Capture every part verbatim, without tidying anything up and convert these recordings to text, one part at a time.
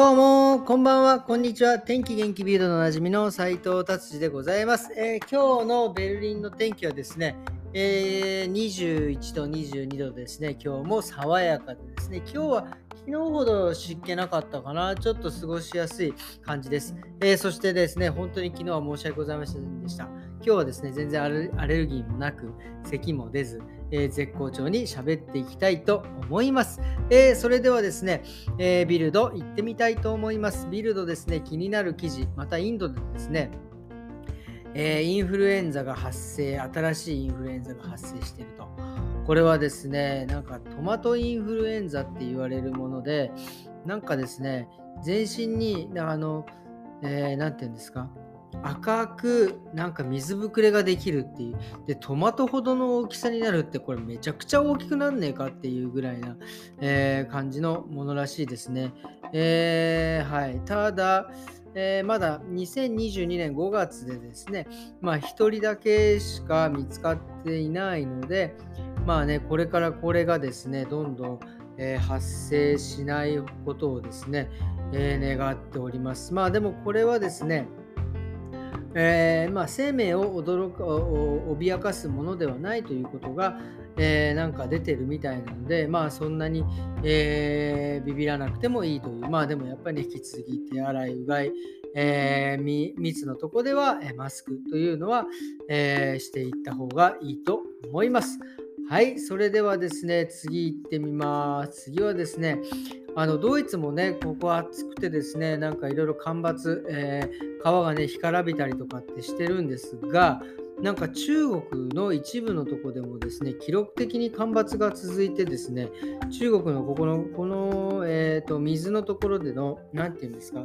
どうもこんばんは、こんにちは。天気元気ビルドのおなじみの斉藤達治でございます、えー、今日のベルリンの天気はですね、えー、にじゅういちどにじゅうにどですね。今日も爽やかでですね、今日は昨日ほど湿気なかったかな、ちょっと過ごしやすい感じです、えー、そしてですね、本当に昨日は申し訳ございませんでした。今日はですね、全然アレ、アレルギーもなく咳も出ず、えー、絶好調に喋っていきたいと思います、えー、それではですね、えー、ビルド行ってみたいと思います。ビルドですね、気になる記事、またインドでですね、えー、インフルエンザが発生、新しいインフルエンザが発生していると。これはですね、なんかトマトインフルエンザって言われるもので、なんかですね、全身にあの、えー、なんていうんですか、赤くなんか水ぶくれができるっていう、でトマトほどの大きさになるって、これめちゃくちゃ大きくなんねえかっていうぐらいな、えー、感じのものらしいですね、えー、はい。ただ、えー、まだにせんにじゅうにねんごがつでですね、まあひとりだけしか見つかっていないので、まあね、これからこれがですね、どんどん、えー、発生しないことをですね、えー、願っております。まあでもこれはですね、えーまあ、生命を驚く脅かすものではないということが、えー、なんか出てるみたいなので、まあそんなに、えー、ビビらなくてもいいという。まあでもやっぱり、ね、引き続き手洗いうがい、えー、密のとこではマスクというのは、えー、していった方がいいと思います。はい、それではですね、次行ってみます。次はですね、あのドイツもね、ここ暑くてですね、なんかいろいろ干ばつ、えー、川がね干からびたりとかってしてるんですが、なんか中国の一部のとこでもですね、記録的に干ばつが続いてですね、中国のここのこの、えーと、水のところでの、なんていうんですか、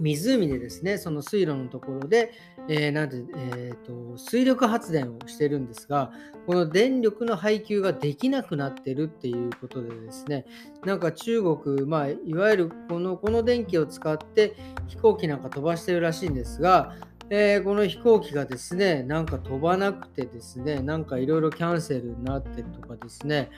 湖でですね、その水路のところで、えーなんてえー、と水力発電をしてるんですが、この電力の配給ができなくなってるっていうことでですね、なんか中国、まあ、いわゆるこの、この電気を使って飛行機なんか飛ばしてるらしいんですが、えー、この飛行機がですね、なんか飛ばなくてですね、なんかいろいろキャンセルになってとかですね、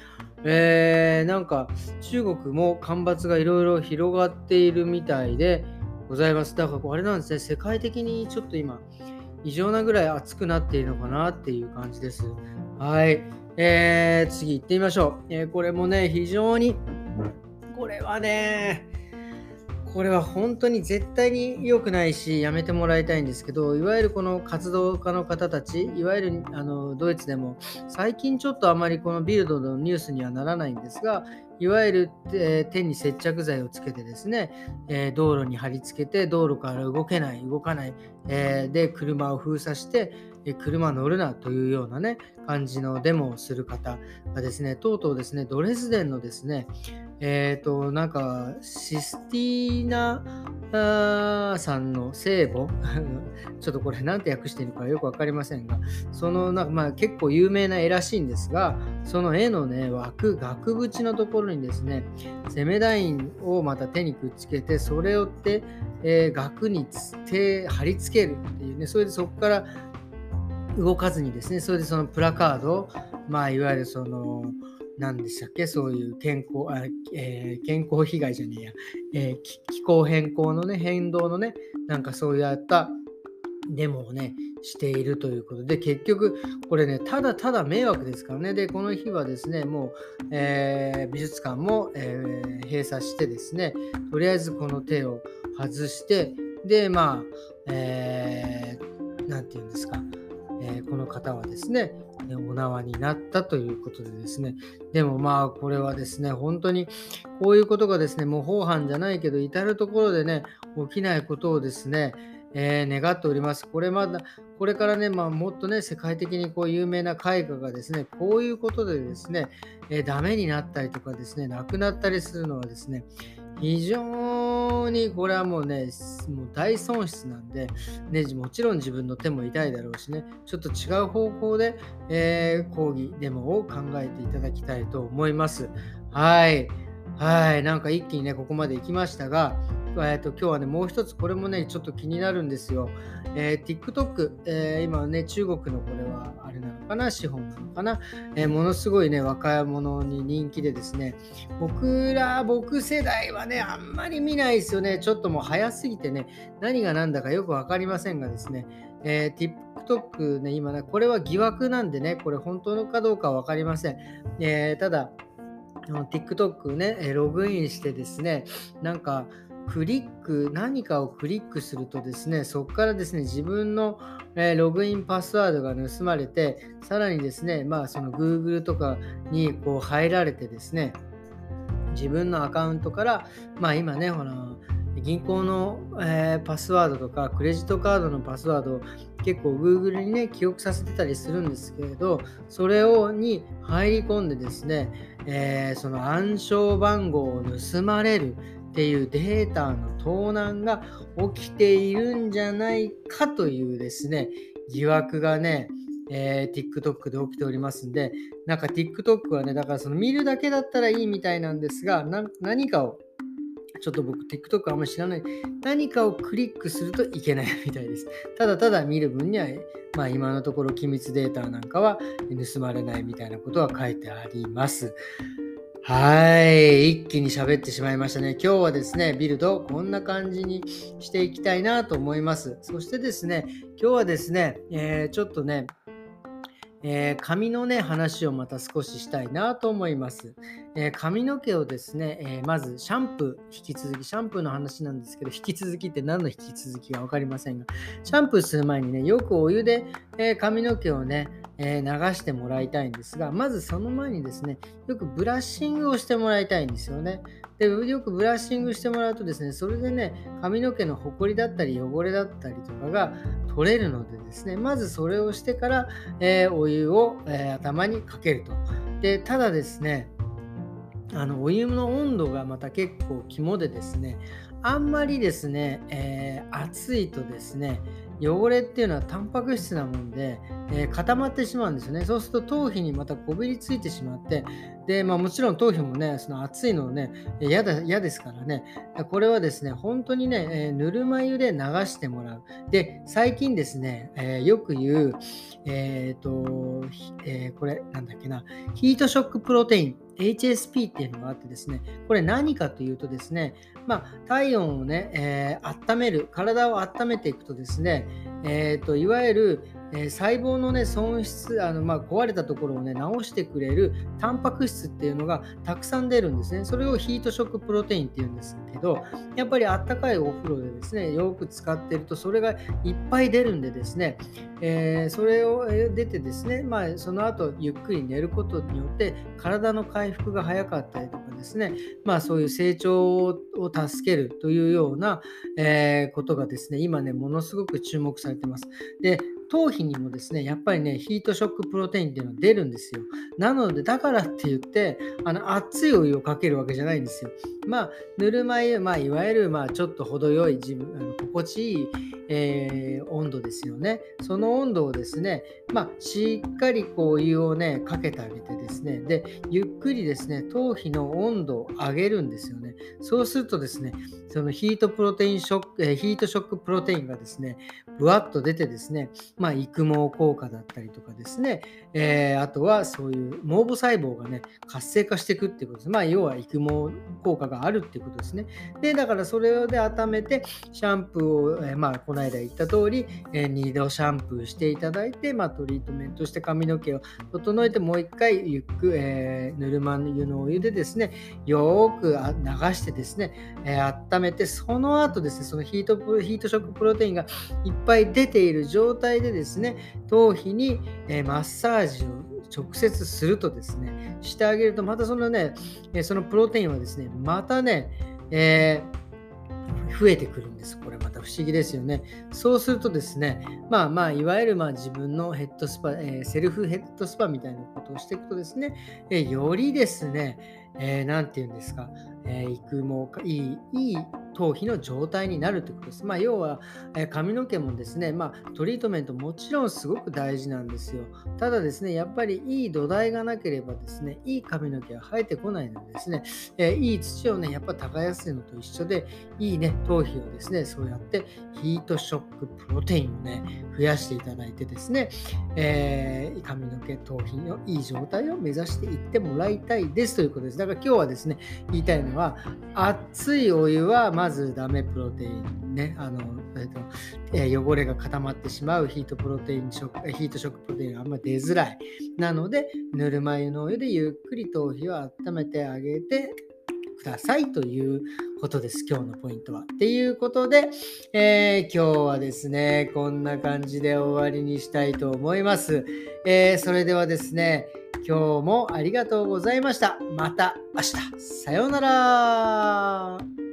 えー、なんか中国も干ばつがいろいろ広がっているみたいでございます。だからあれなんですね、世界的にちょっと今異常なぐらい暑くなっているのかなっていう感じです。はい、えー、次行ってみましょう、えー、これもね、非常にこれはねこれは本当に絶対に良くないし、やめてもらいたいんですけど、いわゆるこの活動家の方たち、いわゆるあのドイツでも最近ちょっとあまりこのビルドのニュースにはならないんですが、いわゆる、えー、手に接着剤をつけてですね、えー、道路に貼り付けて、道路から動けない動かない、えー、で車を封鎖して、えー、車乗るなというようなね感じのデモをする方がですね、とうとうですね、ドレスデンのですね、えっとなんかシスティーナーさんの聖母ちょっとこれなんて訳しているかよくわかりませんが、そのなんか、まあ、結構有名な絵らしいんですが、その絵のね枠額縁のところにですね、セメダインをまた手にくっつけて、それをって、えー、額に手貼り付けるっていうね、それでそこから動かずにですね、それでそのプラカード、まあいわゆるその何でしたっけ、そういう健康、あ、えー、健康被害じゃねえや、えー、気候変更のね、変動のね、なんかそうやったデモをねしているということで、結局これね、ただただ迷惑ですからね。でこの日はですね、もう、えー、美術館も、えー、閉鎖してですね、とりあえずこの手を外して、でまあ、えー、なんていうんですか、えー、この方はですね、お縄になったということでですね。でもまあこれはですね、本当にこういうことがですね、模倣犯じゃないけど至るところでね起きないことをですね、えー、願っております。これまだこれからね、まあ、もっとね世界的にこう有名な絵画がですね、こういうことでですね、えー、ダメになったりとかですね、亡くなったりするのはですね、非常にこれはもうね、もう大損失なんで、ね、もちろん自分の手も痛いだろうしね、ちょっと違う方向で、えー、抗議デモを考えていただきたいと思います。はいはい、なんか一気にねここまで行きましたが、えー、と今日はねもう一つこれもねちょっと気になるんですよ、えー、TikTok、えー、今ね中国のこれはあれなのかな資本なのかな、えー、ものすごいね若者に人気でですね、僕ら僕世代はねあんまり見ないですよね。ちょっともう早すぎてね何が何だかよく分かりませんがですね、えー、TikTok ね今ねこれは疑惑なんでねこれ本当かどうかは分かりません、えー、ただTikTok ねログインしてですねなんかクリック何かをクリックするとですねそこからですね自分のログインパスワードが盗まれてさらにですねまあその Google とかにこう入られてですね自分のアカウントからまあ今ねほら銀行の、えー、パスワードとかクレジットカードのパスワードを結構 Google にね記憶させてたりするんですけれどそれをに入り込んでですね、えー、その暗証番号を盗まれるっていうデータの盗難が起きているんじゃないかというですね疑惑がね、えー、TikTok で起きておりますんで、なんか TikTok はねだからその見るだけだったらいいみたいなんですがな何かをちょっと僕 TikTok あんまり知らない何かをクリックするといけないみたいです。ただただ見る分には、まあ、今のところ機密データなんかは盗まれないみたいなことは書いてあります。はい一気に喋ってしまいましたね。今日はですねビルドこんな感じにしていきたいなと思います。そしてですね今日はですね、えー、ちょっとねえー、髪のね話をまた少ししたいなと思います、えー、髪の毛をですね、えー、まずシャンプー引き続きシャンプーの話なんですけど引き続きって何の引き続きか分かりませんがシャンプーする前にねよくお湯で、えー、髪の毛をね、えー、流してもらいたいんですがまずその前にですねよくブラッシングをしてもらいたいんですよね。でよくブラッシングしてもらうとですねそれでね髪の毛のほこりだったり汚れだったりとかが取れるのでですねまずそれをしてから、えー、お湯を、えー、頭にかけると。でただですねあのお湯の温度がまた結構肝でですねあんまりですね、えー、熱いとですね汚れっていうのはタンパク質なもんで、えー、固まってしまうんですよね。そうすると頭皮にまたこびりついてしまってで、まあ、もちろん頭皮もねその熱いのね嫌だ、嫌ですからねこれはですね本当にね、えー、ぬるま湯で流してもらう。で最近ですね、えー、よく言う、えーとえー、これなんだっけなヒートショックプロテインエイチエスピー っていうのがあってですねこれ何かというとですね、まあ、体温をね、えー、温める体を温めていくとですね、えー、といわゆる、えー、細胞の、ね、損失あの、まあ、壊れたところを、ね、治してくれるタンパク質っていうのがたくさん出るんですね。それをヒートショックプロテインっていうんですけどやっぱりあったかいお風呂でですねよく使ってるとそれがいっぱい出るんでですね、えー、それを出てですね、まあ、その後ゆっくり寝ることによって体の回復が早かったりとかですね、まあ、そういう成長を助けるというような、えー、ことがですね今ねものすごく注目されてます。で頭皮にもですねやっぱりねヒートショックプロテインっていうのが出るんですよ。なのでだからって言ってあの熱いお湯をかけるわけじゃないんですよ。まあぬるま湯、まあ、いわゆる、まあ、ちょっと程よい自分あの心地いい、えー、温度ですよね。その温度をですね、まあ、しっかりこうお湯をねかけてあげてですねでゆっくりですね頭皮の温度を上げるんですよね。そうするとですねそのヒートプロテインショック、えー、ヒートショックプロテインがですねぶわっと出てですねまあ、育毛効果だったりとかですね、えー、あとはそういう毛母細胞がね活性化していくっていうことです。まあ要は育毛効果があるっていうことですね。でだからそれで温めてシャンプーを、えー、まあこの間言った通り、えー、にどシャンプーしていただいて、まあ、トリートメントして髪の毛を整えてもう一回ゆっく、えー、ぬるま湯のお湯でですねよく流してですね、えー、温めてその後ですねそのヒートプロ、ヒートショックプロテインがいっぱい出ている状態でですね、頭皮に、えー、マッサージを直接するとですねしてあげるとまたそのね、えー、そのプロテインはですねまたね、えー、増えてくるんです。これまたか不思議ですよね。そうするとですね、まあまあいわゆるまあ自分のヘッドスパ、えー、セルフヘッドスパみたいなことをしていくとですね、えー、よりですね、えー、なんていうんですか、えー、育毛いいいい頭皮の状態になるということです。まあ要は、えー、髪の毛もですね、まあトリートメントもちろんすごく大事なんですよ。ただですね、やっぱりいい土台がなければですね、いい髪の毛は生えてこないのでですね、えー、いい土をね、やっぱ耕すのと一緒で、いいね頭皮をですね、そうやってヒートショックプロテインをね増やしていただいてですね、えー、髪の毛頭皮のいい状態を目指していってもらいたいですということです。だから今日はですね、言いたいのは熱いお湯はまずダメプロテインね、あの、えっとえー、汚れが固まってしまうヒートプロテインショック、ヒートショックプロテインがあんまり出づらい。なのでぬるま湯のお湯でゆっくり頭皮を温めてあげてくださいということです、今日のポイントは。っていうことで、えー、今日はですねこんな感じで終わりにしたいと思います。えー、それではですね、今日もありがとうございました。また明日。さようなら。